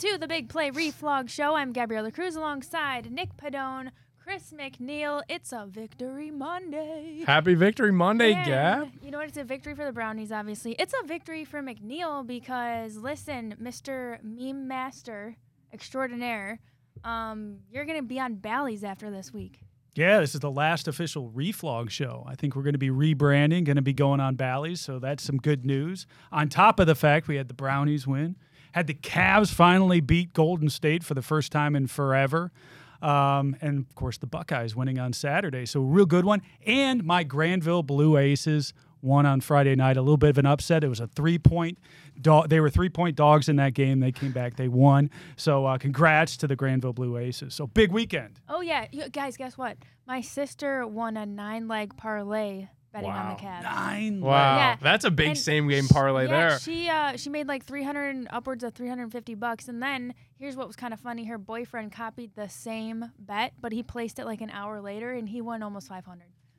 Welcome to the Big Play Reflog Show. I'm Gabrielle LaCruz alongside Nick Padone, Chris McNeil. It's a Victory Monday. Happy Victory Monday, and Gab. You know what? It's a victory for the Brownies, obviously. It's a victory for McNeil because, listen, Mr. Meme Master Extraordinaire, you're going to be on Bally's after this week. Yeah, this is the last official Reflog show. I think we're going to be rebranding, going to be going on Bally's, so that's some good news. On top of the fact we had the Brownies win, had the Cavs finally beat Golden State for the first time in forever, and, of course, the Buckeyes winning on Saturday, so a real good one. And my Granville Blue Aces won on Friday night, a little bit of an upset. It was a three-point dog. They were three-point dogs in that game. They came back. They won. So congrats to the Granville Blue Aces. So big weekend. Oh, yeah. Guys, guess what? My sister won a 9-leg parlay betting on the Cavs. 9? Wow. Yeah. That's a big same-game parlay there. She made like 300 upwards of $350. And then here's what was kind of funny. Her boyfriend copied the same bet, but he placed it like an hour later, and he won almost $500.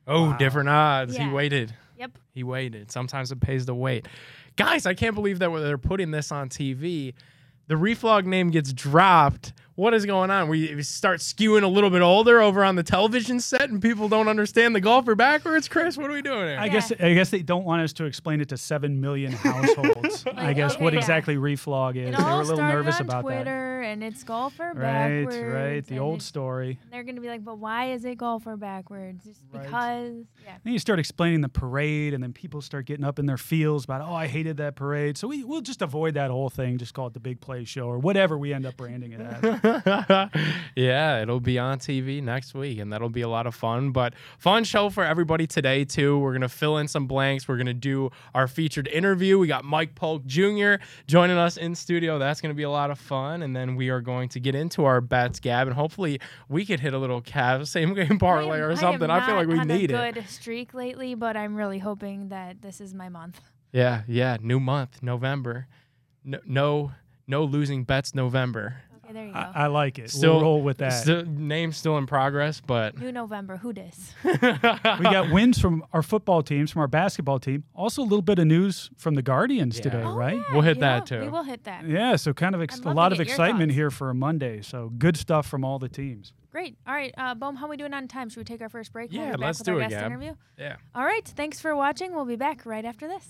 Oh, wow. Different odds. Yeah. He waited. Yep. He waited. Sometimes it pays to wait. Guys, I can't believe that they're putting this on TV. The Reflog name gets dropped. What is going on? We start skewing a little bit older over on the television set, and people don't understand the golfer backwards. Chris, what are we doing here? I guess they don't want us to explain it to 7 million households. Exactly Reflog is. They were a little nervous about Twitter, that. Twitter and it's golfer backwards. Right. The old story. They're going to be like, but why is it golfer backwards? Just because. Yeah. Then you start explaining the parade, and then people start getting up in their feels about, oh, I hated that parade. So we'll just avoid that whole thing. Just call it the Big Play Show or whatever we end up branding it as. Yeah, it'll be on TV next week, and that'll be a lot of fun. But fun show for everybody today, too. We're going to fill in some blanks. We're going to do our featured interview. We got Mike Polk Jr. joining us in studio. That's going to be a lot of fun. And then we are going to get into our bets, Gab, and hopefully we could hit a little Cavs same-game parlay or something. I feel like we need it. I've been on a good streak lately, but I'm really hoping that this is my month. Yeah, new month, November. No losing bets November. There you go. I like it. We'll roll with that. Name still in progress, but... New November. Who dis? We got wins from our football teams, from our basketball team. Also a little bit of news from the Guardians today, right? Yeah. We'll hit that, too. We will hit that. Yeah, so kind of a lot of excitement here for a Monday. So good stuff from all the teams. Great. All right, Bohm, how are we doing on time? Should we take our first break? Yeah, let's do it, Gab. Yeah. All right, thanks for watching. We'll be back right after this.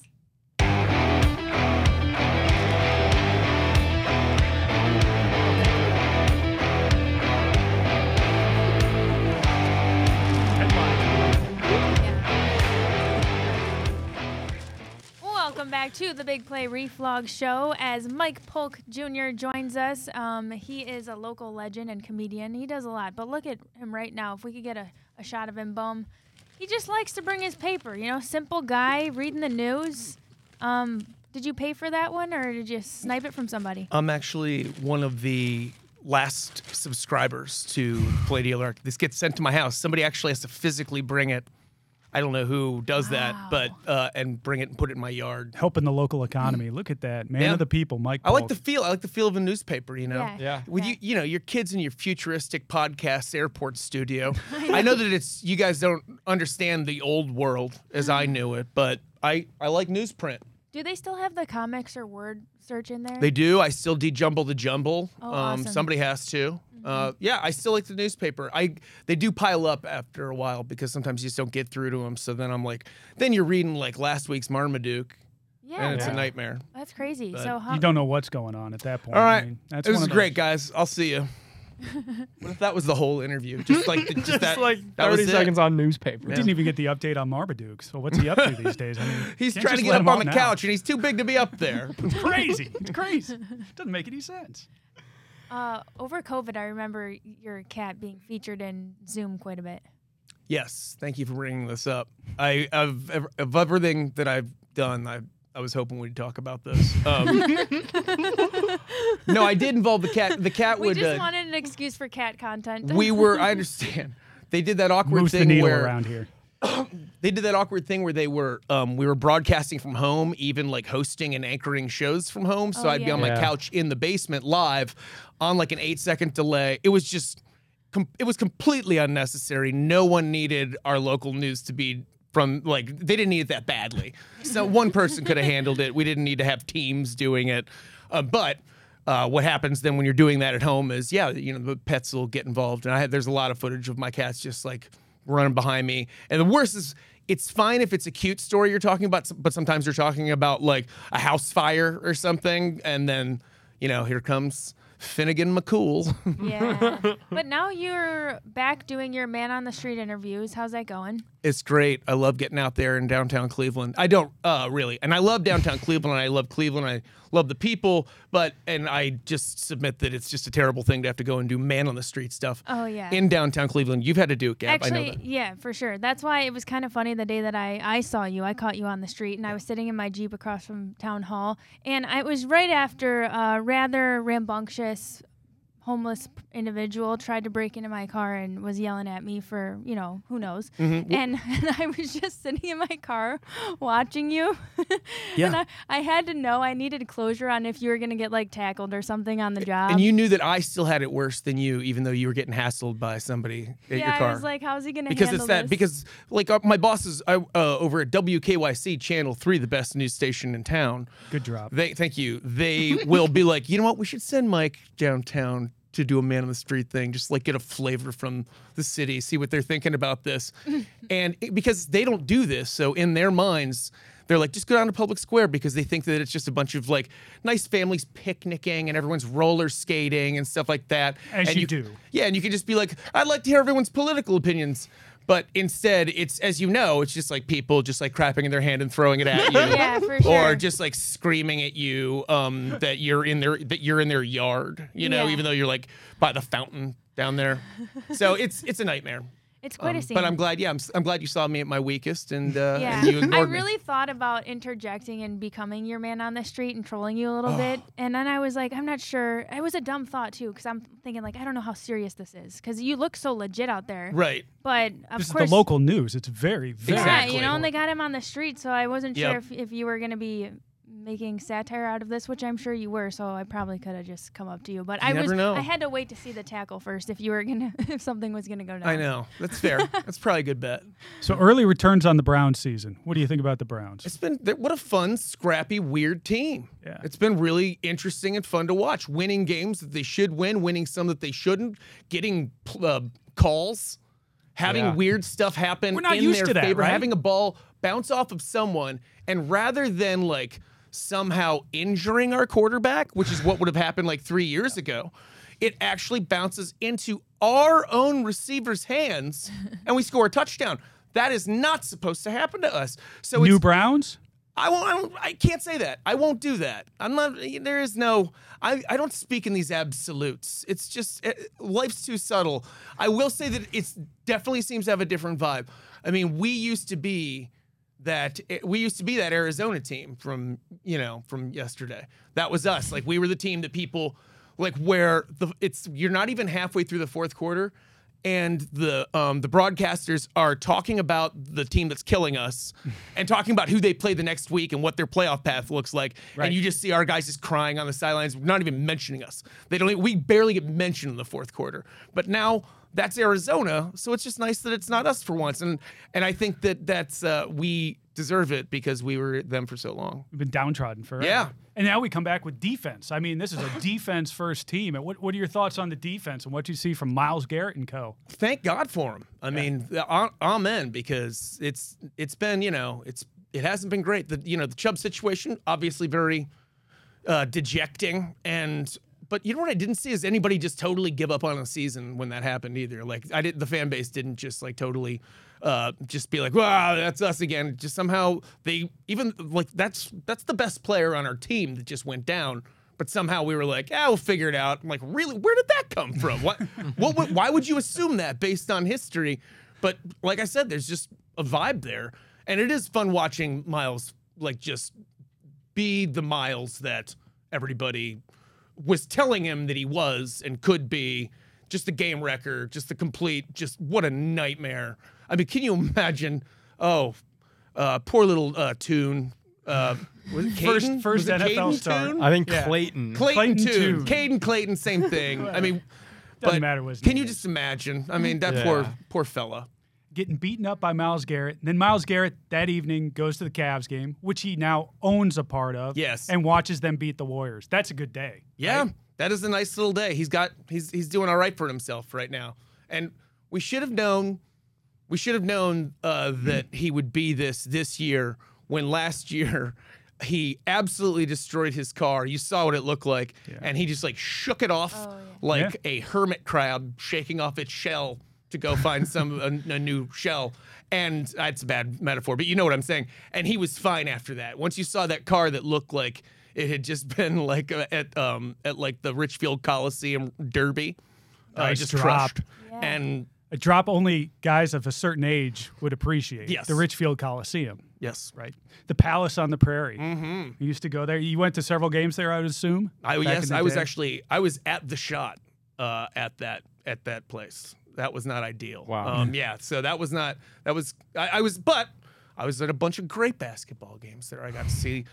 Welcome back to the Big Play Reflog Show as Mike Polk Jr. joins us. He is a local legend and comedian. He does a lot, but look at him right now. If we could get a shot of him, Bohm. He just likes to bring his paper, simple guy reading the news. Did you pay for that one, or did you snipe it from somebody? I'm actually one of the last subscribers to Play Deal Alert. This gets sent to my house. Somebody actually has to physically bring it. I don't know who does that, but and bring it and put it in my yard. Helping the local economy. Look at that. Man of the people, Mike Polk. I like the feel. I like the feel of a newspaper, Yeah. With you your kids in your futuristic podcast airport studio. I know that you guys don't understand the old world as I knew it, but I like newsprint. Do they still have the comics or word search in there? They do. I still de-jumble the jumble. Oh, awesome. Somebody has to. I still like the newspaper. They do pile up after a while because sometimes you just don't get through to them. So then I'm like, then you're reading like last week's Marmaduke. Yeah, and it's a nightmare. That's crazy. But so you don't know what's going on at that point. All right, this is great, guys. I'll see you. What if that was the whole interview? Just like like 30 seconds on newspaper. Yeah. Didn't even get the update on Marmaduke. So what's he up to these days? I mean, he's trying to get up on the couch, and he's too big to be up there. It's crazy. Doesn't make any sense. Over COVID, I remember your cat being featured in Zoom quite a bit. Yes, thank you for bringing this up. Of everything that I've done, I was hoping we'd talk about this. No, I did involve the cat. The cat would. We just wanted an excuse for cat content. I understand. They did that awkward thing the needle where around here. They did that awkward thing where they were we were broadcasting from home, even like hosting and anchoring shows from home. So I'd be on my couch in the basement live on like an 8-second delay. It was just it was completely unnecessary. No one needed our local news to be from they didn't need it that badly. So one person could have handled it. We didn't need to have teams doing it. But What happens then when you're doing that at home is, the pets will get involved. And there's a lot of footage of my cats just like running behind me. And the worst is, it's fine if it's a cute story you're talking about, but sometimes you're talking about like a house fire or something. And then, here comes Finnegan McCool. Yeah. But now you're back doing your man on the street interviews. How's that going? It's great. I love getting out there in downtown Cleveland. I don't really. And I love downtown Cleveland. I love Cleveland. I love the people. And I just submit that it's just a terrible thing to have to go and do man on the street stuff. Oh, yeah. In downtown Cleveland. You've had to do it, Gab. Actually, I know that. Yeah, for sure. That's why it was kind of funny the day that I saw you. I caught you on the street, and I was sitting in my Jeep across from Town Hall. And it was right after a rather rambunctious homeless individual tried to break into my car and was yelling at me for, who knows. Mm-hmm. And I was just sitting in my car watching you. Yeah. And I had to know, I needed closure on if you were going to get like tackled or something on the job. And you knew that I still had it worse than you, even though you were getting hassled by somebody at your car. Yeah, I was like, how's he going to handle this? Because like my bosses over at WKYC Channel 3, the best news station in town. Good drop. Thank you. They will be like, you know what? We should send Mike downtown to do a man on the street thing, just like get a flavor from the city, see what they're thinking about this. And because they don't do this, so in their minds, they're like, just go down to Public Square, because they think that it's just a bunch of like nice families picnicking and everyone's roller skating and stuff like that. As you do. Yeah, and you can just be like, I'd like to hear everyone's political opinions. But instead, it's, as you know, it's just like people just like crapping in their hand and throwing it at you, yeah, for sure. Or just like screaming at you that you're in their yard, even though you're like by the fountain down there. So it's a nightmare. It's quite a scene. But I'm glad, I'm glad you saw me at my weakest, and you ignored me. I really thought about interjecting and becoming your man on the street and trolling you a little bit, and then I was like, I'm not sure. It was a dumb thought, too, because I'm thinking, like, I don't know how serious this is, because you look so legit out there. Right. But, of course... This is the local news. It's very, very... Exactly. Yeah, and they got him on the street, so I wasn't sure if you were going to be making satire out of this, which I'm sure you were, so I probably could have just come up to you. But I had to wait to see the tackle first if something was gonna go down. I know. That's fair. That's probably a good bet. So early returns on the Browns season. What do you think about the Browns? It's been what a fun, scrappy, weird team. Yeah. It's been really interesting and fun to watch. Winning games that they should win, winning some that they shouldn't, getting calls, having weird stuff happen in their favor, right? Having a ball bounce off of someone, and rather than like somehow injuring our quarterback, which is what would have happened like 3 years ago, it actually bounces into our own receiver's hands and we score a touchdown. That is not supposed to happen to us. So new Browns? I can't say that. I won't do that. I'm not. There is no. I don't speak in these absolutes. It's just life's too subtle. I will say that it definitely seems to have a different vibe. I mean, we used to be that Arizona team from yesterday. That was us. Like, we were the team that people like, you're not even halfway through the fourth quarter, and the broadcasters are talking about the team that's killing us, and talking about who they play the next week and what their playoff path looks like. Right. And you just see our guys just crying on the sidelines, not even mentioning us. We barely get mentioned in the fourth quarter. But now, that's Arizona, so it's just nice that it's not us for once, and I think that's we deserve it because we were them for so long. We've been downtrodden forever. Yeah, and now we come back with defense. I mean, this is a defense first team. And what are your thoughts on the defense and what you see from Myles Garrett and co? Thank God for him. I mean, amen, because it's been it hasn't been great. The Chubb situation obviously very dejecting and. But you know what I didn't see is anybody just totally give up on a season when that happened either. Like the fan base didn't just like totally just be like, wow, that's us again. Just somehow they even like that's the best player on our team that just went down. But somehow we were like, we'll figure it out. I'm like, really? Where did that come from? What? Why would you assume that based on history? But like I said, there's just a vibe there, and it is fun watching Myles like just be the Myles that everybody was telling him that he was and could be. Just a game wrecker, just what a nightmare. I mean, can you imagine? Poor little Tune. First NFL star. I think Clayton. Clayton Tune. Caden Clayton, same thing. I mean, doesn't matter. Can you just imagine? I mean, that poor fella. getting beaten up by Myles Garrett. And then Myles Garrett that evening goes to the Cavs game, which he now owns a part of. Yes. And watches them beat the Warriors. That's a good day. Yeah, right? That is a nice little day. He's doing all right for himself right now. And we should have known that he would be this year when last year he absolutely destroyed his car. You saw what it looked like. Yeah. And he just like shook it off a hermit crab shaking off its shell to go find a new shell. And that's a bad metaphor, but you know what I'm saying. And he was fine after that. Once you saw that car that looked like it had just been like at the Richfield Coliseum Derby, just dropped. Yeah. And a drop only guys of a certain age would appreciate. Yes. The Richfield Coliseum. Yes. Right. The Palace on the Prairie. Mm-hmm. You used to go there. You went to several games there, I would assume. I was at the shot at that place. That was not ideal. Wow. So I was at a bunch of great basketball games there. I got to see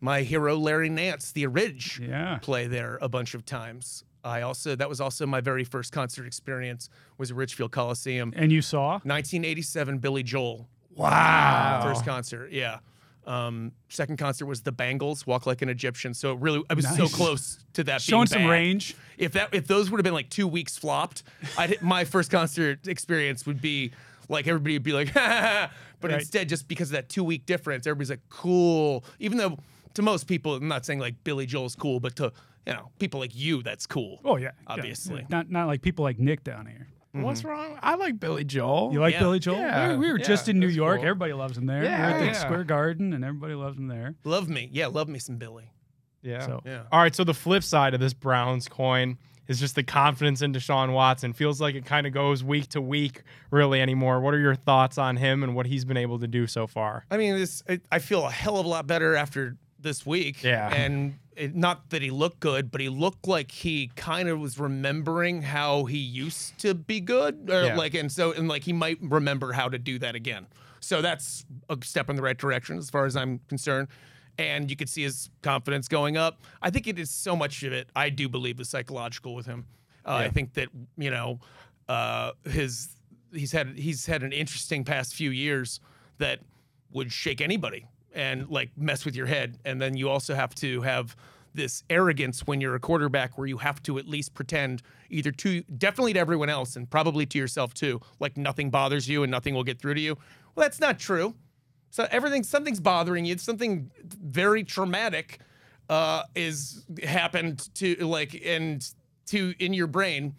my hero Larry Nance, the Ridge, play there a bunch of times. That was also my very first concert experience, was at Richfield Coliseum. And you saw? 1987 Billy Joel. Wow. First concert, yeah. Second concert was the Bangles, Walk Like an Egyptian. So I was so close to that. Showing being some range. If those would have been like 2 weeks flopped, my first concert experience would be like everybody would be like, but instead, just because of that 2 week difference, everybody's like, cool. Even though to most people, I'm not saying like Billy Joel's cool, but to people like you, that's cool. Oh yeah, obviously. Yeah. Not like people like Nick down here. Mm-hmm. What's wrong? I like Billy Joel. You like Billy Joel? Yeah. We were just in New York. Cool. Everybody loves him there. Yeah, we were at the Square Garden, and everybody loves him there. Love me. Yeah, love me some Billy. Yeah. So. Yeah. All right, so the flip side of this Browns coin is just the confidence in Deshaun Watson. Feels like it kind of goes week to week really anymore. What are your thoughts on him and what he's been able to do so far? I mean, I feel a hell of a lot better after this week. Yeah. And not that he looked good, but he looked like he kind of was remembering how he used to be good, and he might remember how to do that again. So that's a step in the right direction as far as I'm concerned. And you could see his confidence going up. I think it is so much of it. I do believe the psychological with him. I think that he's had an interesting past few years that would shake anybody and like mess with your head. And then you also have to have this arrogance when you're a quarterback where you have to at least pretend definitely to everyone else and probably to yourself too, like nothing bothers you and nothing will get through to you. Well, that's not true. So something's bothering you. Something very traumatic is happened to in your brain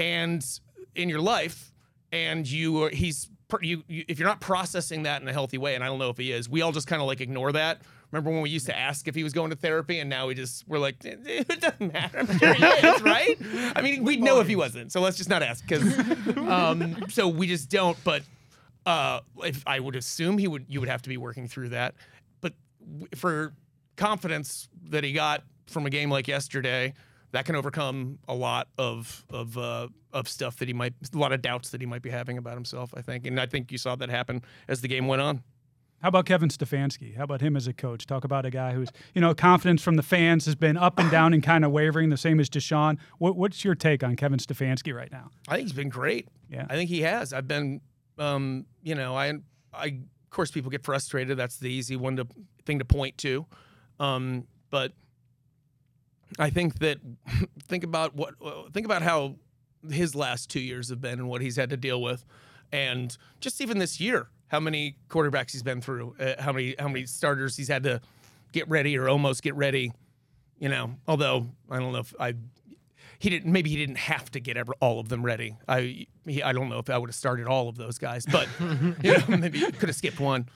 and in your life. And if you're not processing that in a healthy way, and I don't know if he is, we all just kind of like ignore that. Remember when we used to ask if he was going to therapy, and now we're like, it doesn't matter. I'm sure he is, right? I mean, we'd know if he wasn't, so let's just not ask. So we just don't. But if I would assume you would have to be working through that. But for confidence that he got from a game like yesterday, that can overcome a lot of stuff that a lot of doubts that he might be having about himself, I think. And I think you saw that happen as the game went on. How about Kevin Stefanski? How about him as a coach? Talk about a guy who's, confidence from the fans has been up and down and kind of wavering, the same as Deshaun. What's your take on Kevin Stefanski right now? I think he's been great. Yeah. I think he has. I've been, of course, people get frustrated. That's the easy thing to point to. But I think that think about how his last 2 years have been and what he's had to deal with, and just even this year, how many quarterbacks he's been through, how many starters he's had to get ready or almost get ready, Although I don't know if maybe he didn't have to get all of them ready. I don't know if I would have started all of those guys, but maybe could have skipped one.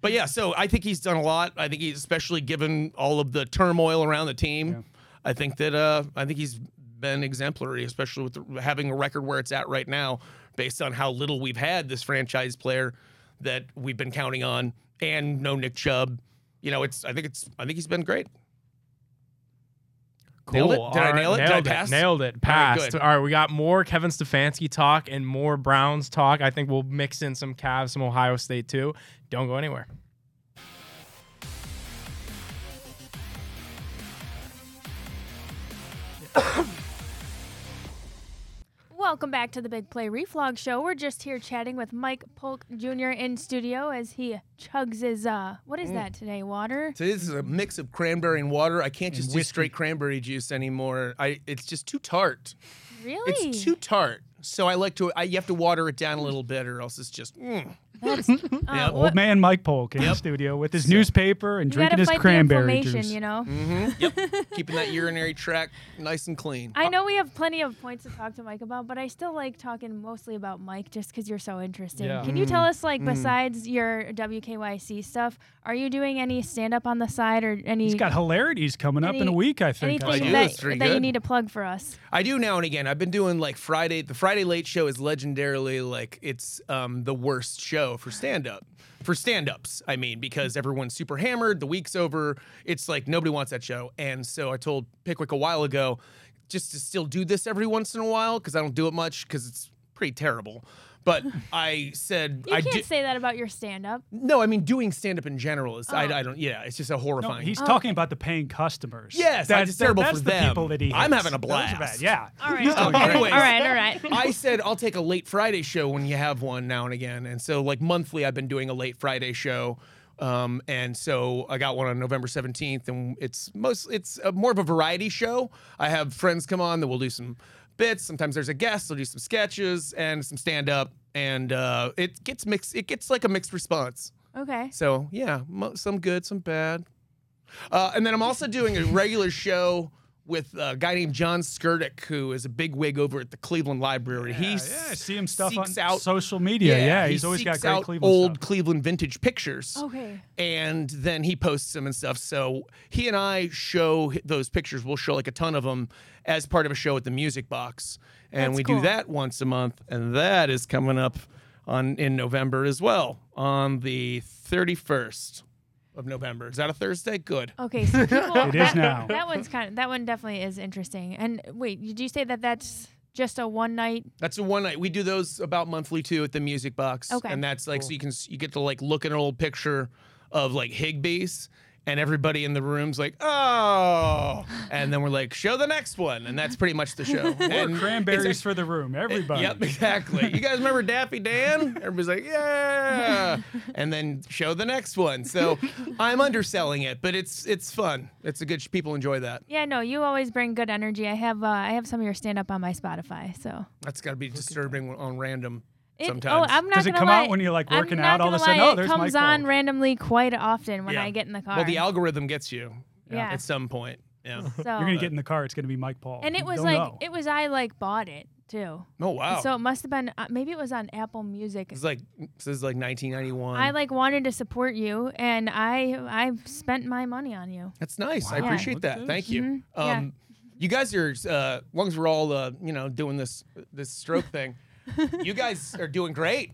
But yeah, so I think he's done a lot. I think he's, especially given all of the turmoil around the team, I think that he's been exemplary, especially with having a record where it's at right now, based on how little we've had this franchise player that we've been counting on, and no Nick Chubb. I think he's been great. Cool. Nailed it. Did I nail it? Did I pass? Nailed it. Passed. All right, we got more Kevin Stefanski talk and more Browns talk. I think we'll mix in some Cavs, some Ohio State too. Don't go anywhere. Welcome back to the Big Play Reflog Show. We're just here chatting with Mike Polk Jr. in studio as he chugs his, what is that today, water? So this is a mix of cranberry and water. I can't just do straight cranberry juice anymore. It's just too tart. Really? It's too tart. So I like to, you have to water it down a little bit or else it's just, Yep. Old man Mike Polk in the studio with his newspaper and drinking his cranberry juice. You know? Keeping that urinary tract nice and clean. I know we have plenty of points to talk to Mike about, but I still like talking mostly about Mike just because you're so interesting. Yeah. Can you tell us, like, besides your WKYC stuff, are you doing any stand-up on the side or any... He's got hilarities coming up in a week, I think. Anything that you need to plug for us? I do now and again. I've been doing, like, Friday. The Friday Late Show is legendarily, like, it's the worst show for stand-up, for stand-ups, I mean, because everyone's super hammered, the week's over, it's like nobody wants that show. And so I told Pickwick a while ago just to still do this every once in a while because I don't do it much because it's pretty terrible. But I said... You can't say that about your stand-up. No, I mean, doing stand-up in general is... Oh. I don't... Yeah, it's just a horrifying... No, he's talking about the paying customers. Yes, that's terrible for them. That's the people that he hates. I'm having a blast. Bad, yeah. All right. Anyways, I said, I'll take a late Friday show when you have one now and again. And so, like, monthly, I've been doing a late Friday show. And so I got one on November 17th, and it's more of a variety show. I have friends come on that will do some... bits. Sometimes there's a guest. They'll do some sketches and some stand-up, and it gets mixed. It gets like a mixed response. Okay. So yeah, some good, some bad. And then I'm also doing a regular show with a guy named John Skurdick, who is a bigwig over at the Cleveland Library. Yeah, I see him stuff on social media. Yeah, he's always got great Cleveland stuff. Cleveland vintage pictures. Okay. And then he posts them and stuff. So he and I show those pictures. We'll show like a ton of them as part of a show at the Music Box. And we do that once a month. And that is coming up in November as well, on the 31st. Of November. Is that a Thursday? Good. Okay, so it is now. That one definitely is interesting. And wait, did you say that's just a one night? That's a one night. We do those about monthly too at the Music Box. Okay, and that's like so you get to like look at an old picture of like Higbee's. And everybody in the room's like, oh. And then we're like, show the next one. And that's pretty much the show. And cranberries for the room, everybody. Yep, exactly. You guys remember Daffy Dan? Everybody's like, yeah. And then show the next one. So I'm underselling it, but it's fun. It's a good, people enjoy that. Yeah, no, you always bring good energy. I have some of your stand-up on my Spotify, so. That's got to be disturbing on random. Sometimes. Does it come out when you're like working out all of a sudden? Oh, there's Mike Polk. It comes on randomly quite often when I get in the car. Well, the algorithm gets you at some point. Yeah. So, you're going to get in the car. It's going to be Mike Polk. And it was I bought it too. Oh, wow. And so it must have been, maybe it was on Apple Music. This is like 1991. I like wanted to support you and I've spent my money on you. That's nice. Wow. I appreciate that. Thank you. Mm-hmm. You guys are, as long as we're all, doing this stroke thing. You guys are doing great.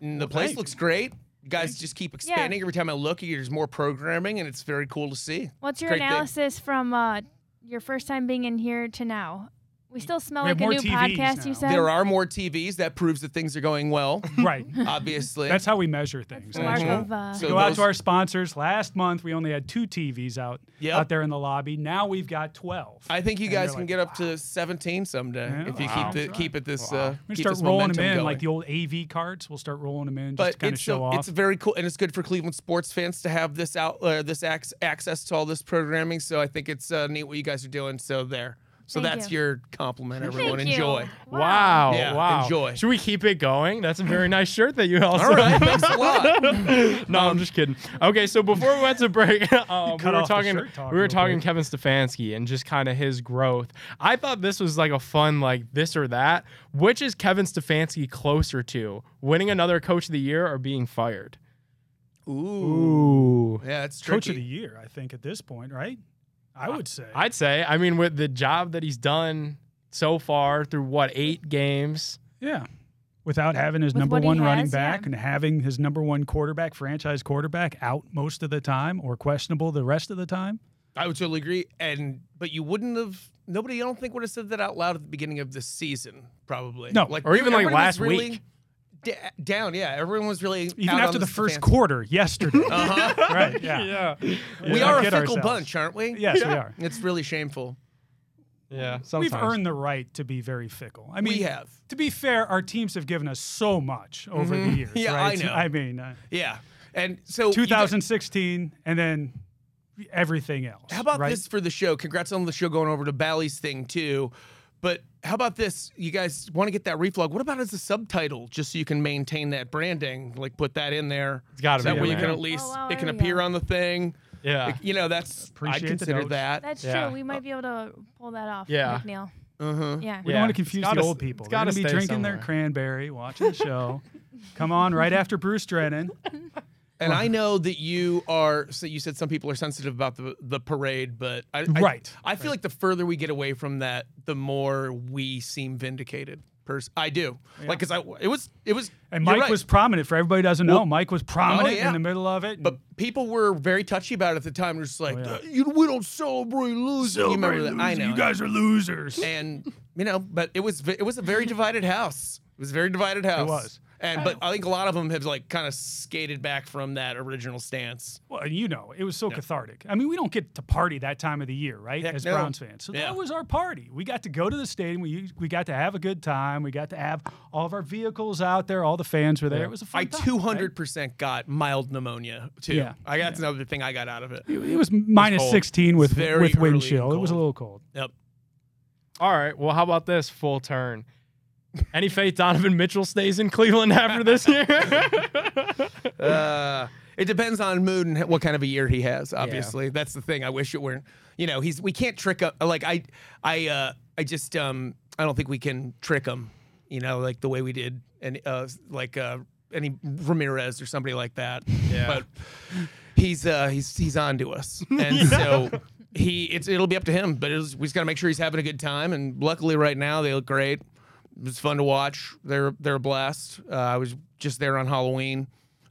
The place looks great. You guys just keep expanding. Yeah. Every time I look, there's more programming, and it's very cool to see. What's your analysis from your first time being in here to now? We still smell like a new TVs podcast, now. You said? There are more TVs. That proves that things are going well. Right. Obviously. That's how we measure things. So go out to our sponsors. Last month, we only had 2 TVs out there in the lobby. Now we've got 12. I think you guys can get up to 17 someday if you keep it this we start rolling them in, going. Like the old AV carts. We'll start rolling them in to kind of show off. It's very cool, and it's good for Cleveland sports fans to have this this access to all this programming. So I think it's neat what you guys are doing. So there. So Thank you. Your compliment, everyone. Enjoy. Wow. Yeah, wow. Enjoy. Should we keep it going? That's a very nice shirt that you also All right. Thanks a lot. No, I'm just kidding. Okay, so before we went to break, we were talking Kevin Stefanski and just kind of his growth. I thought this was like a fun, like this or that. Which is Kevin Stefanski closer to? Winning another Coach of the Year or being fired? Ooh. Yeah, that's tricky. Coach of the Year, I think, at this point, right? I would say. I'd say. I mean, with the job that he's done so far through, 8 games? Yeah. Without having his number one running back and having his number one quarterback, franchise quarterback, out most of the time or questionable the rest of the time? I would totally agree. But you wouldn't have... Nobody, I don't think, would have said that out loud at the beginning of the season, probably. No. Or even like last week. Down, yeah. Everyone was really even after the first quarter yesterday. Uh-huh. Right. Yeah. We are a fickle bunch, aren't we? Yes, we are. It's really shameful. Yeah, sometimes. We've earned the right to be very fickle. I mean, we have. To be fair, our teams have given us so much over the years. Yeah, right? I know. I mean, yeah. And so 2016, and then everything else. How about this for the show? Congrats on the show going over to Bally's thing too. But how about this? You guys want to get that reflog? What about as a subtitle, just so you can maintain that branding? Like put that in there. It's got to be that way. You can at least it can appear on the thing. Yeah, like, you know, that's I'd consider that. That's true. We might be able to pull that off. Yeah, McNeil. Uh-huh. Yeah. We don't want to confuse the old people. It's got to be drinking somewhere. Their cranberry, watching the show. Come on, right after Bruce Drennan. And I know that you are. So you said some people are sensitive about the parade, but I feel like the further we get away from that, the more we seem vindicated. I do, yeah. Like, cause it was. And Mike was prominent. For everybody who doesn't know, Mike was prominent in the middle of it. But people were very touchy about it at the time. They're just like, we don't celebrate losers. You remember that? I know. You guys are losers. And you know, but it was a very divided house. It was a very divided house. It was. But I think a lot of them have like kind of skated back from that original stance. Well, you know, it was so cathartic. I mean, we don't get to party that time of the year, right? Heck, as Browns fans. So that was our party. We got to go to the stadium. We got to have a good time. We got to have all of our vehicles out there. All the fans were there. Yeah. It was a fun time. I 200% got mild pneumonia, too. Yeah. That's another thing I got out of it. It was minus cold. 16 with wind chill. It was a little cold. Yep. All right. Well, how about this full turn? Any faith Donovan Mitchell stays in Cleveland after this year? It depends on mood and what kind of a year he has, obviously. Yeah. That's the thing. I wish it weren't. You know, we can't trick up. Like, I just I don't think we can trick him, you know, like the way we did. And, any Ramirez or somebody like that. Yeah. But he's on to us. And so... It'll be up to him. But we just got to make sure he's having a good time. And luckily right now they look great. It was fun to watch. They're a blast. I was just there on Halloween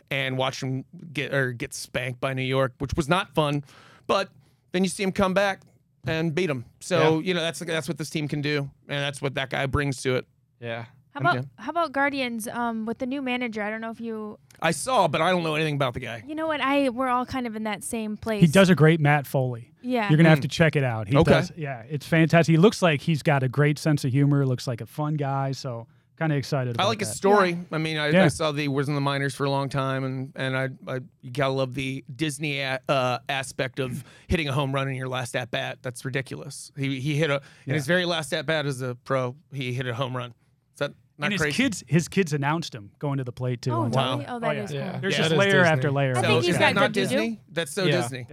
and watched them get spanked by New York, which was not fun. But then you see him come back and beat them. So you know that's what this team can do, and that's what that guy brings to it. Yeah. How about Guardians with the new manager? I don't know if you... I saw, but I don't know anything about the guy. You know what? We're all kind of in that same place. He does a great Matt Foley. Yeah. You're going to have to check it out. He does. Yeah, it's fantastic. He looks like he's got a great sense of humor, looks like a fun guy, so kind of excited about that. I like his story. Yeah. I mean, I saw that he was in the minors for a long time, and I got to love the Disney aspect of hitting a home run in your last at-bat. That's ridiculous. He hit in his very last at-bat as a pro, he hit a home run. Is that not and his crazy? Kids announced him going to the plate too. Oh, wow! Really? Oh, that is cool. Yeah. There's just layer after layer. I think he's got good Disney. That's so Disney.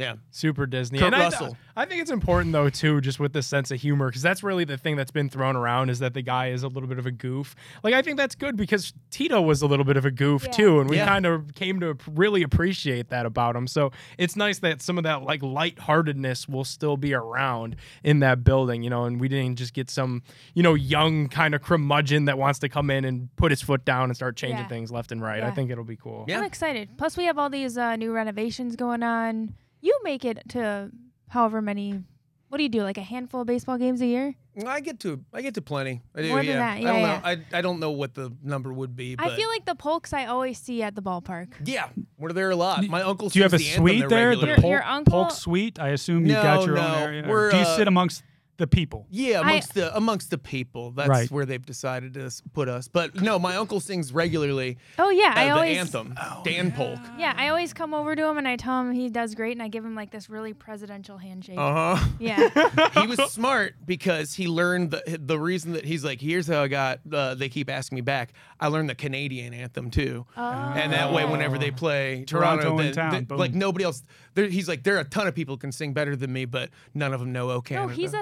Yeah, super Disney. Kurt Russell. I think it's important though too, just with this sense of humor, because that's really the thing that's been thrown around is that the guy is a little bit of a goof. Like I think that's good because Tito was a little bit of a goof too, and we kind of came to really appreciate that about him. So it's nice that some of that like lightheartedness will still be around in that building, you know. And we didn't just get some young kind of curmudgeon that wants to come in and put his foot down and start changing things left and right. Yeah. I think it'll be cool. Yeah. I'm excited. Plus we have all these new renovations going on. You make it to however many. What do you do? Like a handful of baseball games a year? I get to plenty. I do. More than that. Yeah, I don't know. I don't know what the number would be. But I feel like the Polks I always see at the ballpark. Yeah, we're there a lot. My uncle. Do you have a suite there? Your uncle Polk suite. I assume you've got your own area. Or do you sit amongst the people? Yeah, amongst the people. That's where they've decided to put us. But no, my uncle sings regularly. Oh yeah, I always the anthem. Oh, Dan Polk. Yeah, I always come over to him and I tell him he does great, and I give him like this really presidential handshake. Uh huh. Yeah. He was smart because he learned the reason that he's like, here's how I got. They keep asking me back. I learned the Canadian anthem too, and that way whenever they play Toronto in town, like nobody else. He's like, there are a ton of people who can sing better than me, but none of them know O Canada. He's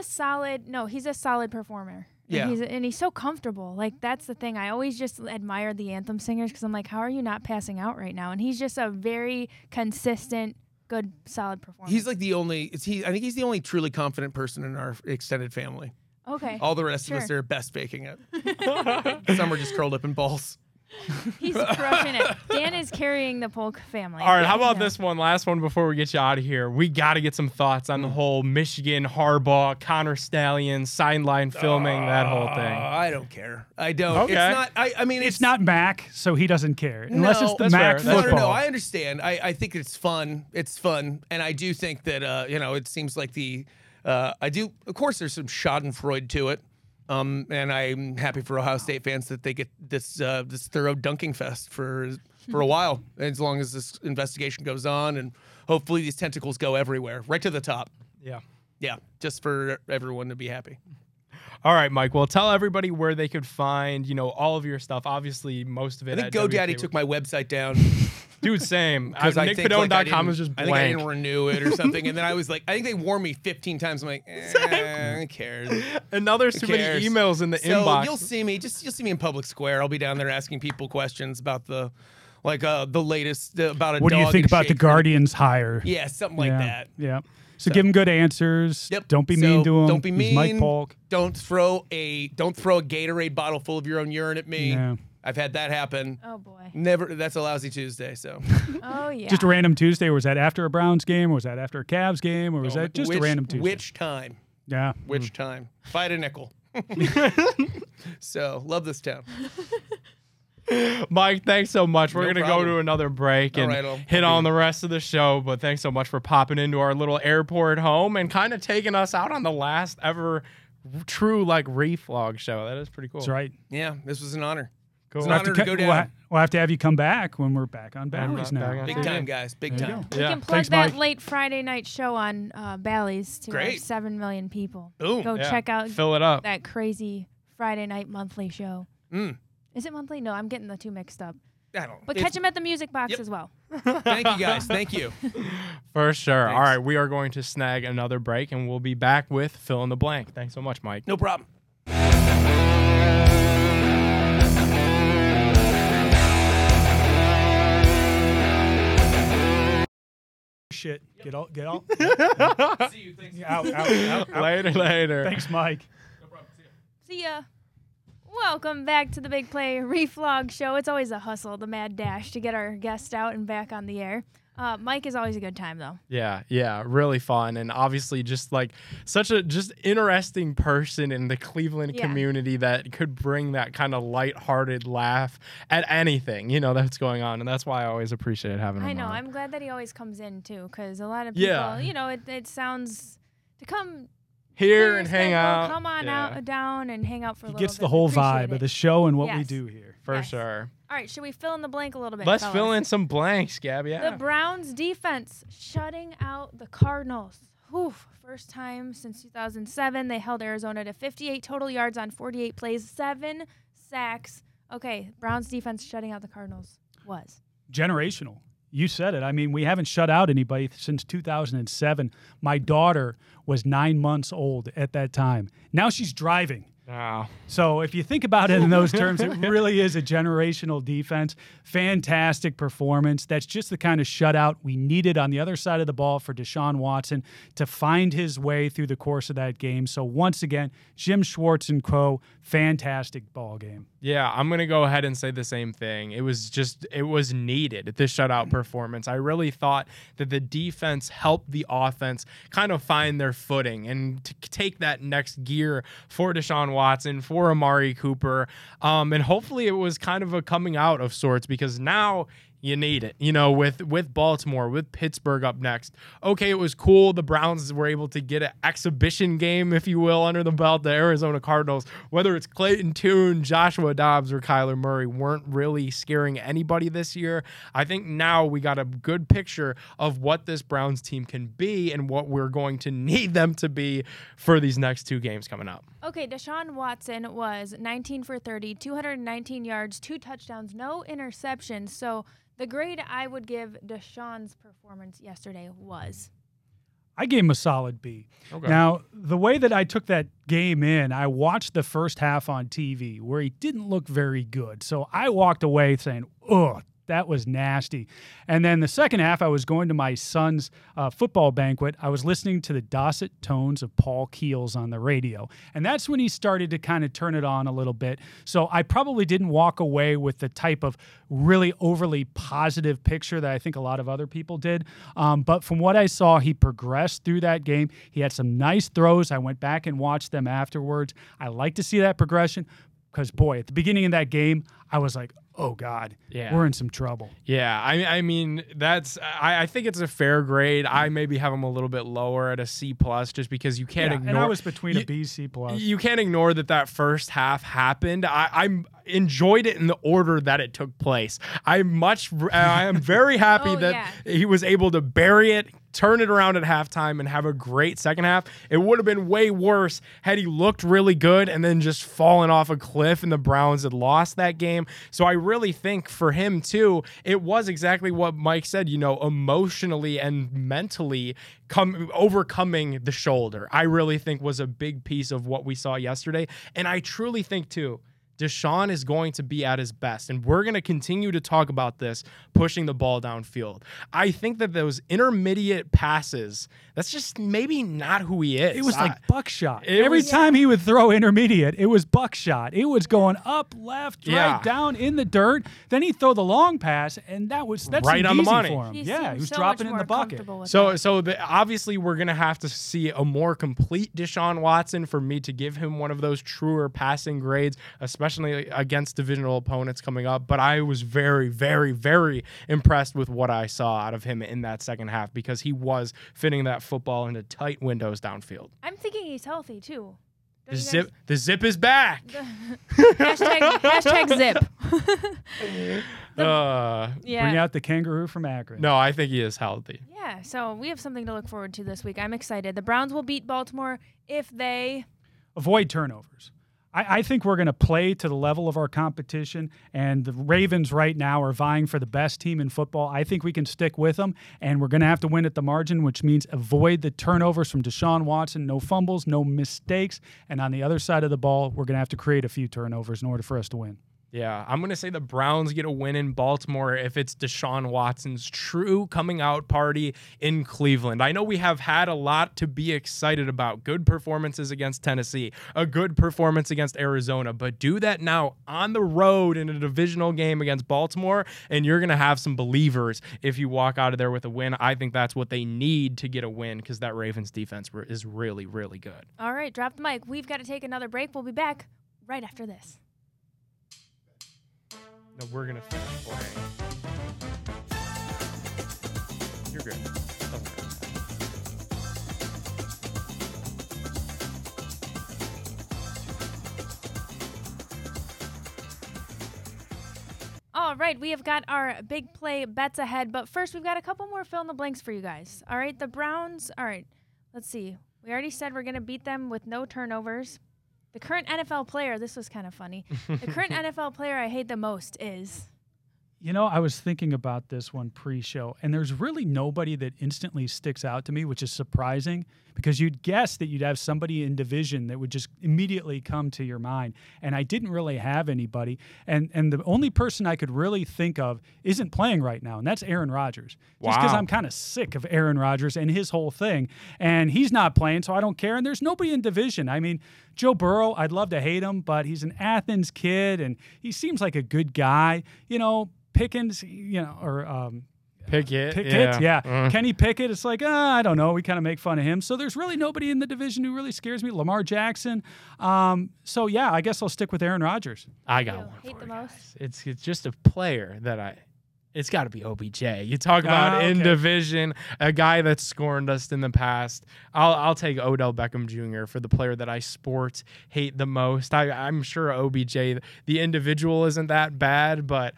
a solid performer. Yeah. And he's so comfortable. Like, that's the thing. I always just admire the anthem singers because I'm like, how are you not passing out right now? And he's just a very consistent, good, solid performer. He's like the only... I think he's the only truly confident person in our extended family. Okay. All the rest of us are best faking it. Some are just curled up in balls. He's crushing it. Dan is carrying the Polk family. All right, how about this one? Last one before we get you out of here. We got to get some thoughts on the whole Michigan, Harbaugh, Connor Stallion, sideline filming, that whole thing. I don't care. I don't. Okay. It's not, I mean, it's not Mac, so he doesn't care. Unless it's the Mac football. No, I understand. I think it's fun. It's fun. And I do think that, it seems like the I do. Of course, there's some Schadenfreude to it. And I'm happy for Ohio State fans that they get this this thorough dunking fest for a while, as long as this investigation goes on, and hopefully these tentacles go everywhere, right to the top. Yeah. Yeah, just for everyone to be happy. All right, Mike. Well, tell everybody where they could find, you know, all of your stuff. Obviously, most of it. I think GoDaddy took my website down. Dude, same. NickPadone.com was just blank. I think I didn't renew it or something. And then I was like, I think they warned me 15 times. I'm like, who cares? Another so many emails in the inbox. You'll see me. You'll see me in Public Square. I'll be down there asking people questions about the latest about a dog. What do you think about the Guardians hire? Yeah, something like that. Yeah. So give them good answers. Yep. Don't be mean to them. Don't be mean. He's Mike Polk. Don't throw a Gatorade bottle full of your own urine at me. No. I've had that happen. Oh boy. Never. That's a lousy Tuesday. So. Oh yeah. Just a random Tuesday. Was that after a Browns game? Or was that after a Cavs game? Or was that just a random Tuesday? Which time? Yeah. Which time? Fight a nickel. So love this town. Mike, thanks so much. We're going to go to another break and hit on the rest of the show. But thanks so much for popping into our little airport home and kind of taking us out on the last ever true reflog show. That is pretty cool. That's right. Yeah, this was an honor. Cool. It's an honor to go down. We'll have to have you come back when we're back on Bally's now. Big time, guys. Big time. We can plug that late Friday night show on Bally's to 7 million people. Boom. Go check out that crazy Friday night monthly show. Mm. Is it monthly? No, I'm getting the two mixed up. But catch him at the music box as well. Thank you, guys. Thank you. For sure. Thanks. All right, we are going to snag another break, and we'll be back with Fill in the Blank. Thanks so much, Mike. No problem. Shit. Get all. See you. Thanks. Out. Later. Thanks, Mike. No problem. See ya. Welcome back to the Big Play Reflog Show. It's always a hustle, the mad dash, to get our guests out and back on the air. Mike is always a good time, though. Yeah, really fun. And obviously just such a interesting person in the Cleveland community that could bring that kind of lighthearted laugh at anything, that's going on. And that's why I always appreciate having him on. I'm glad that he always comes in, too, because a lot of people, it sounds to come... Here and hang out. Come on out down and hang out for a little bit. He gets the whole vibe of the show and what we do here. For sure. All right, should we fill in the blank a little bit? Let's fill in some blanks, Gab. Yeah. The Browns defense shutting out the Cardinals. Whew. First time since 2007. They held Arizona to 58 total yards on 48 plays, 7 sacks. Okay, Browns defense shutting out the Cardinals was generational. You said it. I mean, we haven't shut out anybody since 2007. My daughter was 9 months old at that time. Now she's driving. Wow. So if you think about it in those terms, it really is a generational defense. Fantastic performance. That's just the kind of shutout we needed on the other side of the ball for Deshaun Watson to find his way through the course of that game. So once again, Jim Schwartz and co., fantastic ball game. Yeah, I'm going to go ahead and say the same thing. It was needed, this shutout performance. I really thought that the defense helped the offense kind of find their footing and to take that next gear for Deshaun Watson, for Amari Cooper. And hopefully it was kind of a coming out of sorts, because now you need it, with Baltimore, with Pittsburgh up next. Okay, it was cool. The Browns were able to get an exhibition game, if you will, under the belt. The Arizona Cardinals, whether it's Clayton Tune, Joshua Dobbs, or Kyler Murray, weren't really scaring anybody this year. I think now we got a good picture of what this Browns team can be and what we're going to need them to be for these next two games coming up. Okay, Deshaun Watson was 19 for 30, 219 yards, 2 touchdowns, no interceptions. So the grade I would give Deshaun's performance yesterday was? I gave him a solid B. Okay. Now, the way that I took that game in, I watched the first half on TV where he didn't look very good. So I walked away saying, ugh, that was nasty. And then the second half, I was going to my son's football banquet. I was listening to the dulcet tones of Paul Keels on the radio. And that's when he started to kind of turn it on a little bit. So I probably didn't walk away with the type of really overly positive picture that I think a lot of other people did. But from what I saw, he progressed through that game. He had some nice throws. I went back and watched them afterwards. I like to see that progression. Because, boy, at the beginning of that game, I was like, oh, God, we're in some trouble. Yeah, I mean, that's I think it's a fair grade. I maybe have them a little bit lower at a C+, just because you can't ignore. And I was between a B, C+. You can't ignore that first half happened. I enjoyed it in the order that it took place. I am very happy he was able to bury it, turn it around at halftime, and have a great second half. It would have been way worse had he looked really good and then just fallen off a cliff and the Browns had lost that game. So I really think for him, too, it was exactly what Mike said, you know, emotionally and mentally overcoming the shoulder, I really think was a big piece of what we saw yesterday. And I truly think, too, Deshaun is going to be at his best, and we're going to continue to talk about this, pushing the ball downfield. I think that those intermediate passes, that's just maybe not who he is. It was like buckshot. Every time he would throw intermediate, it was buckshot. It was going up, left, right, down in the dirt. Then he'd throw the long pass, and that's right on the money for him. He was so dropping in the bucket. So obviously we're going to have to see a more complete Deshaun Watson for me to give him one of those truer passing grades, especially against divisional opponents coming up. But I was very, very, very impressed with what I saw out of him in that second half, because he was fitting that football into tight windows downfield. I'm thinking he's healthy, too. The zip is back. hashtag zip. Bring out the kangaroo from Akron. No, I think he is healthy. Yeah, so we have something to look forward to this week. I'm excited. The Browns will beat Baltimore if they avoid turnovers. I think we're going to play to the level of our competition, and the Ravens right now are vying for the best team in football. I think we can stick with them, and we're going to have to win at the margin, which means avoid the turnovers from Deshaun Watson, no fumbles, no mistakes, and on the other side of the ball, we're going to have to create a few turnovers in order for us to win. Yeah, I'm going to say the Browns get a win in Baltimore if it's Deshaun Watson's true coming out party in Cleveland. I know we have had a lot to be excited about. Good performances against Tennessee, a good performance against Arizona, but do that now on the road in a divisional game against Baltimore, and you're going to have some believers if you walk out of there with a win. I think that's what they need to get a win, because that Ravens defense is really, really good. All right, drop the mic. We've got to take another break. We'll be back right after this. No, we're going to finish playing. You're good. Don't worry. All right, we have got our big play bets ahead, but first we've got a couple more fill-in-the-blanks for you guys. All right, the Browns. All right, let's see. We already said we're going to beat them with no turnovers. The current NFL player, this was kind of funny. The current NFL player I hate the most is? You know, I was thinking about this one pre-show, and there's really nobody that instantly sticks out to me, which is surprising, because you'd guess that you'd have somebody in division that would just immediately come to your mind. And I didn't really have anybody. And the only person I could really think of isn't playing right now, and that's Aaron Rodgers. Wow. Just because I'm kind of sick of Aaron Rodgers and his whole thing. And he's not playing, so I don't care. And there's nobody in division. I mean, Joe Burrow, I'd love to hate him, but he's an Athens kid, and he seems like a good guy. You know, Pickens, you know, or Pickett, yeah. Kenny Pickett, it's like, I don't know. We kind of make fun of him. So there's really nobody in the division who really scares me. Lamar Jackson. So, yeah, I guess I'll stick with Aaron Rodgers. I got one for you guys. It's just a player that it's got to be OBJ. You talk about in division, a guy that scorned us in the past. I'll take Odell Beckham Jr. for the player that I hate the most. I'm sure OBJ, the individual, isn't that bad, but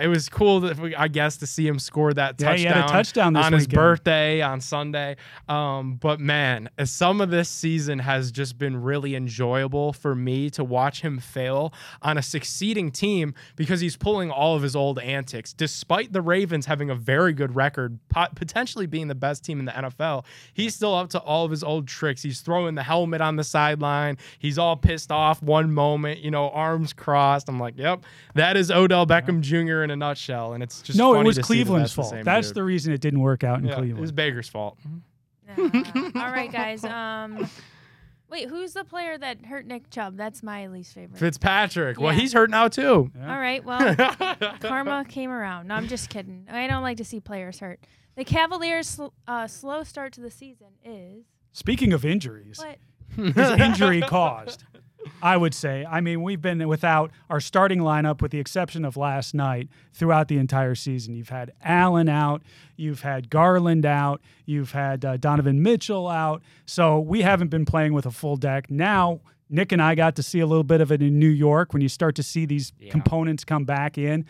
it was cool, to see him score that touchdown. He had a touchdown this on his birthday on Sunday. But, man, some of this season has just been really enjoyable for me to watch him fail on a succeeding team, because he's pulling all of his old antics. Despite the Ravens having a very good record, potentially being the best team in the NFL, he's still up to all of his old tricks. He's throwing the helmet on the sideline. He's all pissed off one moment, you know, arms crossed. I'm like, yep, that is Odell Beckham Jr. in a nutshell. And it's just funny. It was Cleveland's fault. That's the reason it didn't work out in Cleveland. It was Baker's fault. All right, guys. Wait, who's the player that hurt Nick Chubb? That's my least favorite. Fitzpatrick. Yeah. Well, he's hurt now, too. Yeah. All right, well, karma came around. No, I'm just kidding. I don't like to see players hurt. The Cavaliers' slow start to the season is... Speaking of injuries, is injury caused? I would say. I mean, we've been without our starting lineup, with the exception of last night, throughout the entire season. You've had Allen out. You've had Garland out. You've had Donovan Mitchell out. So we haven't been playing with a full deck. Now, Nick and I got to see a little bit of it in New York when you start to see these components come back in.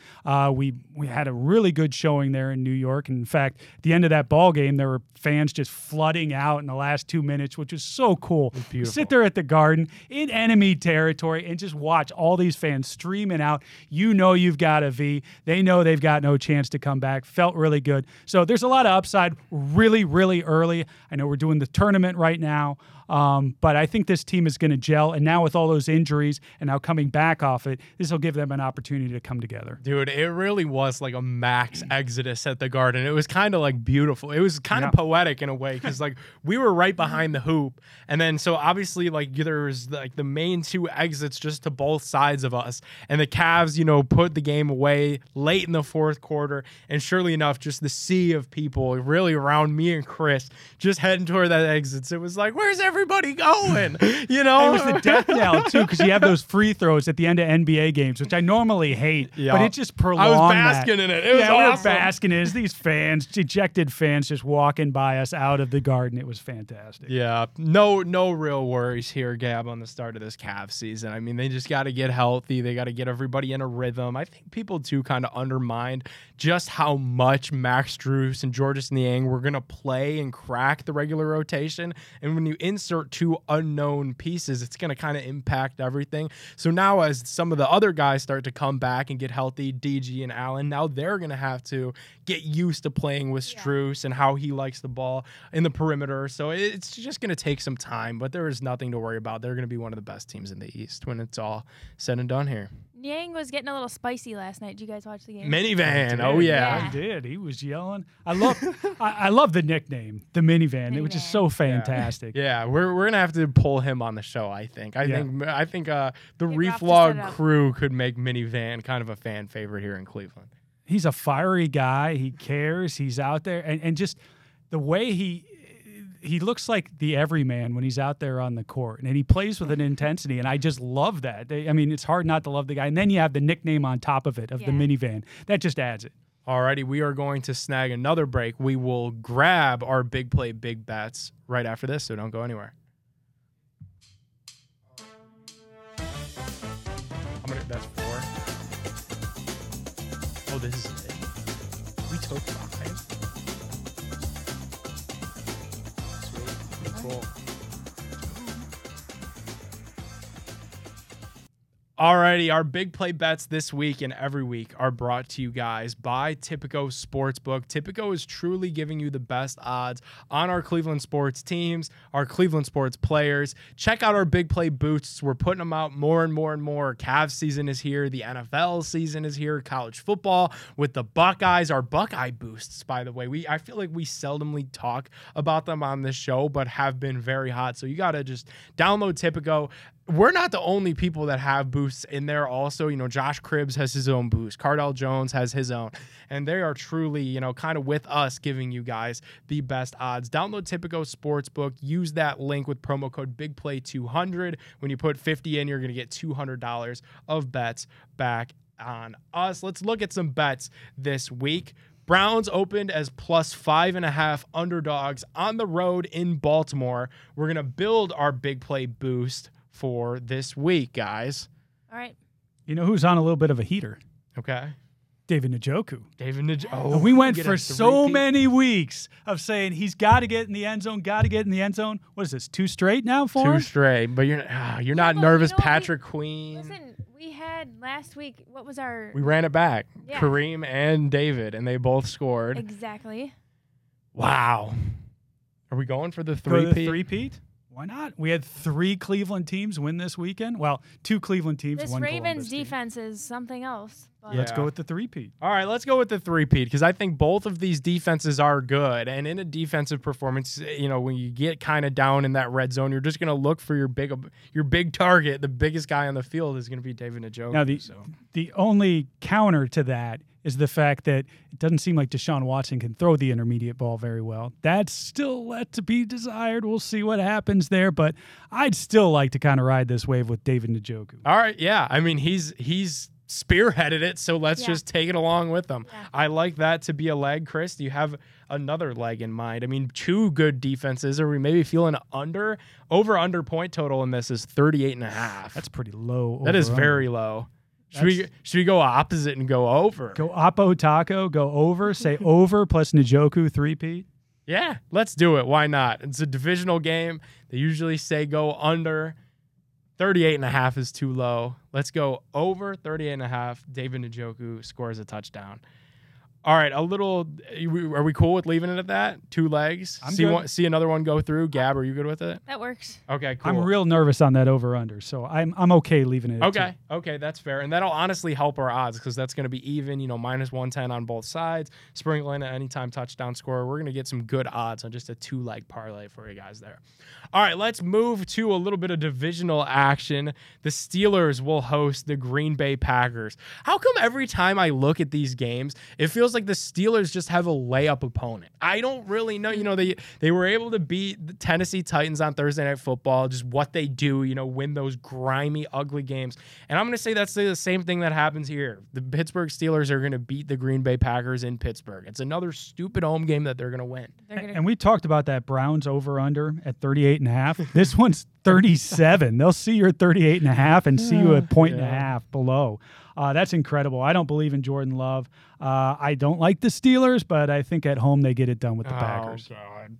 We had a really good showing there in New York. And in fact, at the end of that ball game, there were fans just flooding out in the last 2 minutes, which is so cool. Sit there at the Garden in enemy territory and just watch all these fans streaming out. You know you've got a V. They know they've got no chance to come back. Felt really good. So there's a lot of upside really, really early. I know we're doing the tournament right now. But I think this team is going to gel, and now with all those injuries and now coming back off it, this will give them an opportunity to come together. Dude, it really was like a max exodus at the Garden. It was kind of like beautiful. It was kind of poetic in a way, because like we were right behind the hoop, and then so obviously like there was like the main two exits just to both sides of us, and the Cavs, you know, put the game away late in the fourth quarter, and surely enough, just the sea of people really around me and Chris just heading toward that exits. It was like, where's everybody going? You know, it was the death knell too, because you have those free throws at the end of NBA games, which I normally hate, but it just prolonged. I was basking in it. It was awesome. We were basking in it. These fans, ejected fans, just walking by us out of the Garden. It was fantastic. Yeah, no real worries here, Gab, on the start of this Cavs season. I mean, they just got to get healthy. They got to get everybody in a rhythm. I think people too kind of undermined just how much Max Strus and Georges Niang were gonna play and crack the regular rotation, and when you insert two unknown pieces, it's going to kind of impact everything. So now as some of the other guys start to come back and get healthy, DG and Allen, now they're going to have to get used to playing with Strus and how he likes the ball in the perimeter. So it's just going to take some time, but there is nothing to worry about. They're going to be one of the best teams in the East when it's all said and done here. Yang was getting a little spicy last night. Did you guys watch the game? Minivan. Oh, yeah. I did. He was yelling. I love the nickname, the Minivan. It was just so fantastic. Yeah. We're going to have to pull him on the show, I think. I think the Reflog crew could make Minivan kind of a fan favorite here in Cleveland. He's a fiery guy. He cares. He's out there. And just the way he looks like the everyman when he's out there on the court, and he plays with an intensity, and I just love that. I mean, it's hard not to love the guy. And then you have the nickname on top of it, of the Minivan. That just adds it. Alrighty, we are going to snag another break. We will grab our big play, big bets right after this, so don't go anywhere. That's four. Oh, this is it. We took five. Cool. Alrighty, our big play bets this week and every week are brought to you guys by Tipico Sportsbook. Tipico is truly giving you the best odds on our Cleveland sports teams, our Cleveland sports players. Check out our big play boosts. We're putting them out more and more and more. Cavs season is here. The NFL season is here. College football with the Buckeyes. Our Buckeye boosts, by the way. I feel like we seldomly talk about them on this show, but have been very hot. So you got to just download Tipico. We're not the only people that have boosts in there also. You know, Josh Cribbs has his own boost. Cardell Jones has his own. And they are truly, you know, kind of with us giving you guys the best odds. Download Tipico Sportsbook. Use that link with promo code BIGPLAY200. When you put 50 in, you're going to get $200 of bets back on us. Let's look at some bets this week. Browns opened as +5.5 underdogs on the road in Baltimore. We're going to build our big play boost for this week, guys. All right. You know who's on a little bit of a heater? Okay. David Njoku. Oh, we went for so many weeks of saying he's got to get in the end zone, What is this, two straight now for him? Two straight, but you're not nervous, you know, Patrick Queen. Listen, we had last week, what was our... We ran it back. Yeah. Kareem and David, and they both scored. Exactly. Wow. Are we going for the three-peat? Why not? We had three Cleveland teams win this weekend. Well, two Cleveland teams. This Ravens defense is something else. But. Yeah. Let's go with the three-peat. All right, let's go with the three-peat, because I think both of these defenses are good. And in a defensive performance, you know, when you get kind of down in that red zone, you're just going to look for your big target. The biggest guy on the field is going to be David Njoku. Now, the only counter to that is the fact that it doesn't seem like Deshaun Watson can throw the intermediate ball very well. That's still left to be desired. We'll see what happens there, but I'd still like to kind of ride this wave with David Njoku. All right, yeah. I mean, he's spearheaded it, so let's just take it along with them. Yeah. I like that to be a leg. Chris, do you have another leg in mind? I mean, two good defenses. Are we maybe feeling over-under point total in this is 38.5? That's pretty low. That is very low. Should we go opposite and go over? Go oppo taco, go over, say over plus Njoku three-peat? Yeah, let's do it. Why not? It's a divisional game. They usually say go under. 38.5 is too low. Let's go over 38.5. David Njoku scores a touchdown. All right, are we cool with leaving it at that? Two legs? See another one go through? Gab, are you good with it? That works. Okay, cool. I'm real nervous on that over-under, so I'm okay leaving it at two. Okay, that's fair. And that'll honestly help our odds because that's going to be even, minus 110 on both sides. Sprinkling at any time touchdown scorer. We're going to get some good odds on just a two-leg parlay for you guys there. All right, let's move to a little bit of divisional action. The Steelers will host the Green Bay Packers. How come every time I look at these games, it feels like the Steelers just have a layup opponent? I don't really know. They were able to beat the Tennessee Titans on Thursday Night Football, just what they do, win those grimy, ugly games. And I'm going to say that's the same thing that happens here. The Pittsburgh Steelers are going to beat the Green Bay Packers in Pittsburgh. It's another stupid home game that they're going to win. And we talked about that Browns over-under at 38.5. This one's 37. They'll see you're at 38.5 and see you at point and a half below. That's incredible. I don't believe in Jordan Love. I don't like the Steelers, but I think at home they get it done with the Packers. God.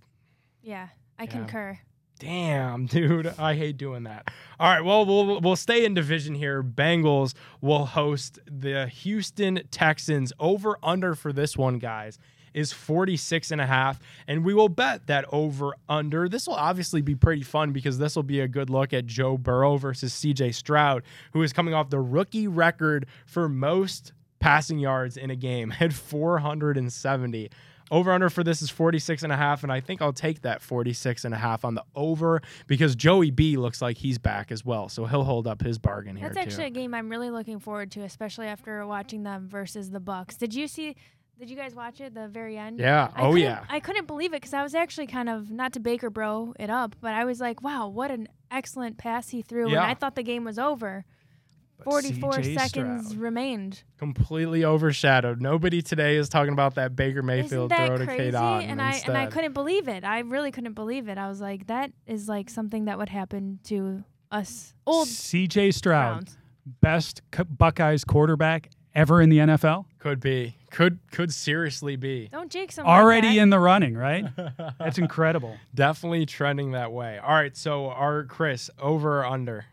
Yeah, I concur. Damn, dude. I hate doing that. All right, well, we'll stay in division here. Bengals will host the Houston Texans. Over-under for this one, guys, is 46.5, and we will bet that over-under. This will obviously be pretty fun because this will be a good look at Joe Burrow versus C.J. Stroud, who is coming off the rookie record for most passing yards in a game at 470. Over-under for this is 46.5, and I think I'll take that 46.5 on the over because Joey B looks like he's back as well, so he'll hold up his bargain here. That's actually a game I'm really looking forward to, especially after watching them versus the Bucks. Did you guys watch it, the very end? Yeah. I couldn't believe it because I was actually kind of, not to Baker bro it up, but I was like, wow, what an excellent pass he threw. Yeah. And I thought the game was over. But 44 seconds remained. Completely overshadowed. Nobody today is talking about that Baker Mayfield throw to K-Dot. And I couldn't believe it. I really couldn't believe it. I was like, that is like something that would happen to us old C.J. Stroud, Browns. Best Buckeyes quarterback ever in the NFL? Could be. Could seriously be. Don't jinx him. Already in the running, right? That's incredible. Definitely trending that way. All right, so Chris, over or under?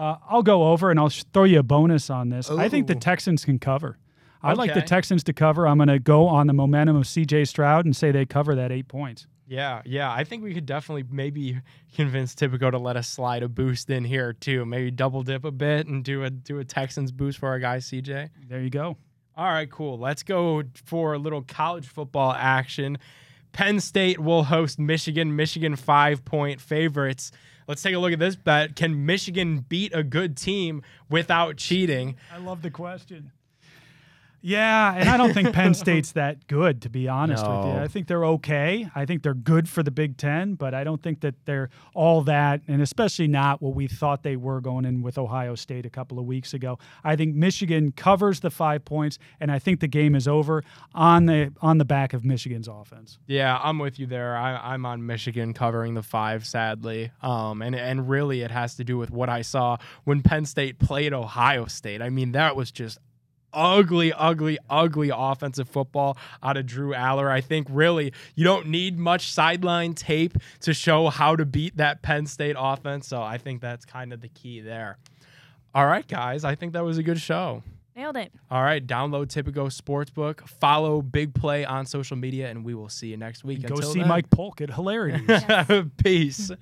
I'll go over, and I'll throw you a bonus on this. Ooh. I think the Texans can cover. I like the Texans to cover. I'm going to go on the momentum of C.J. Stroud and say they cover that 8 points. Yeah. I think we could definitely maybe convince Tipico to let us slide a boost in here too. Maybe double dip a bit and do a Texans boost for our guy CJ. There you go. All right, cool. Let's go for a little college football action. Penn State will host Michigan. Michigan 5-point favorites. Let's take a look at this bet. Can Michigan beat a good team without cheating? I love the question. Yeah, and I don't think Penn State's that good, to be honest with you. I think they're okay. I think they're good for the Big Ten, but I don't think that they're all that, and especially not what we thought they were going in with Ohio State a couple of weeks ago. I think Michigan covers the 5 points, and I think the game is over on the back of Michigan's offense. Yeah, I'm with you there. I'm on Michigan covering the 5, sadly. And really it has to do with what I saw when Penn State played Ohio State. I mean, that was just ugly offensive football out of Drew Aller. I think really you don't need much sideline tape to show how to beat that Penn State offense. So I think that's kind of the key there. All right, guys, I think that was a good show. Nailed it. All right, download Tipico Sportsbook. Follow Big Play on social media, and we will see you next week. Go see Mike Polk at Hilarities. Peace.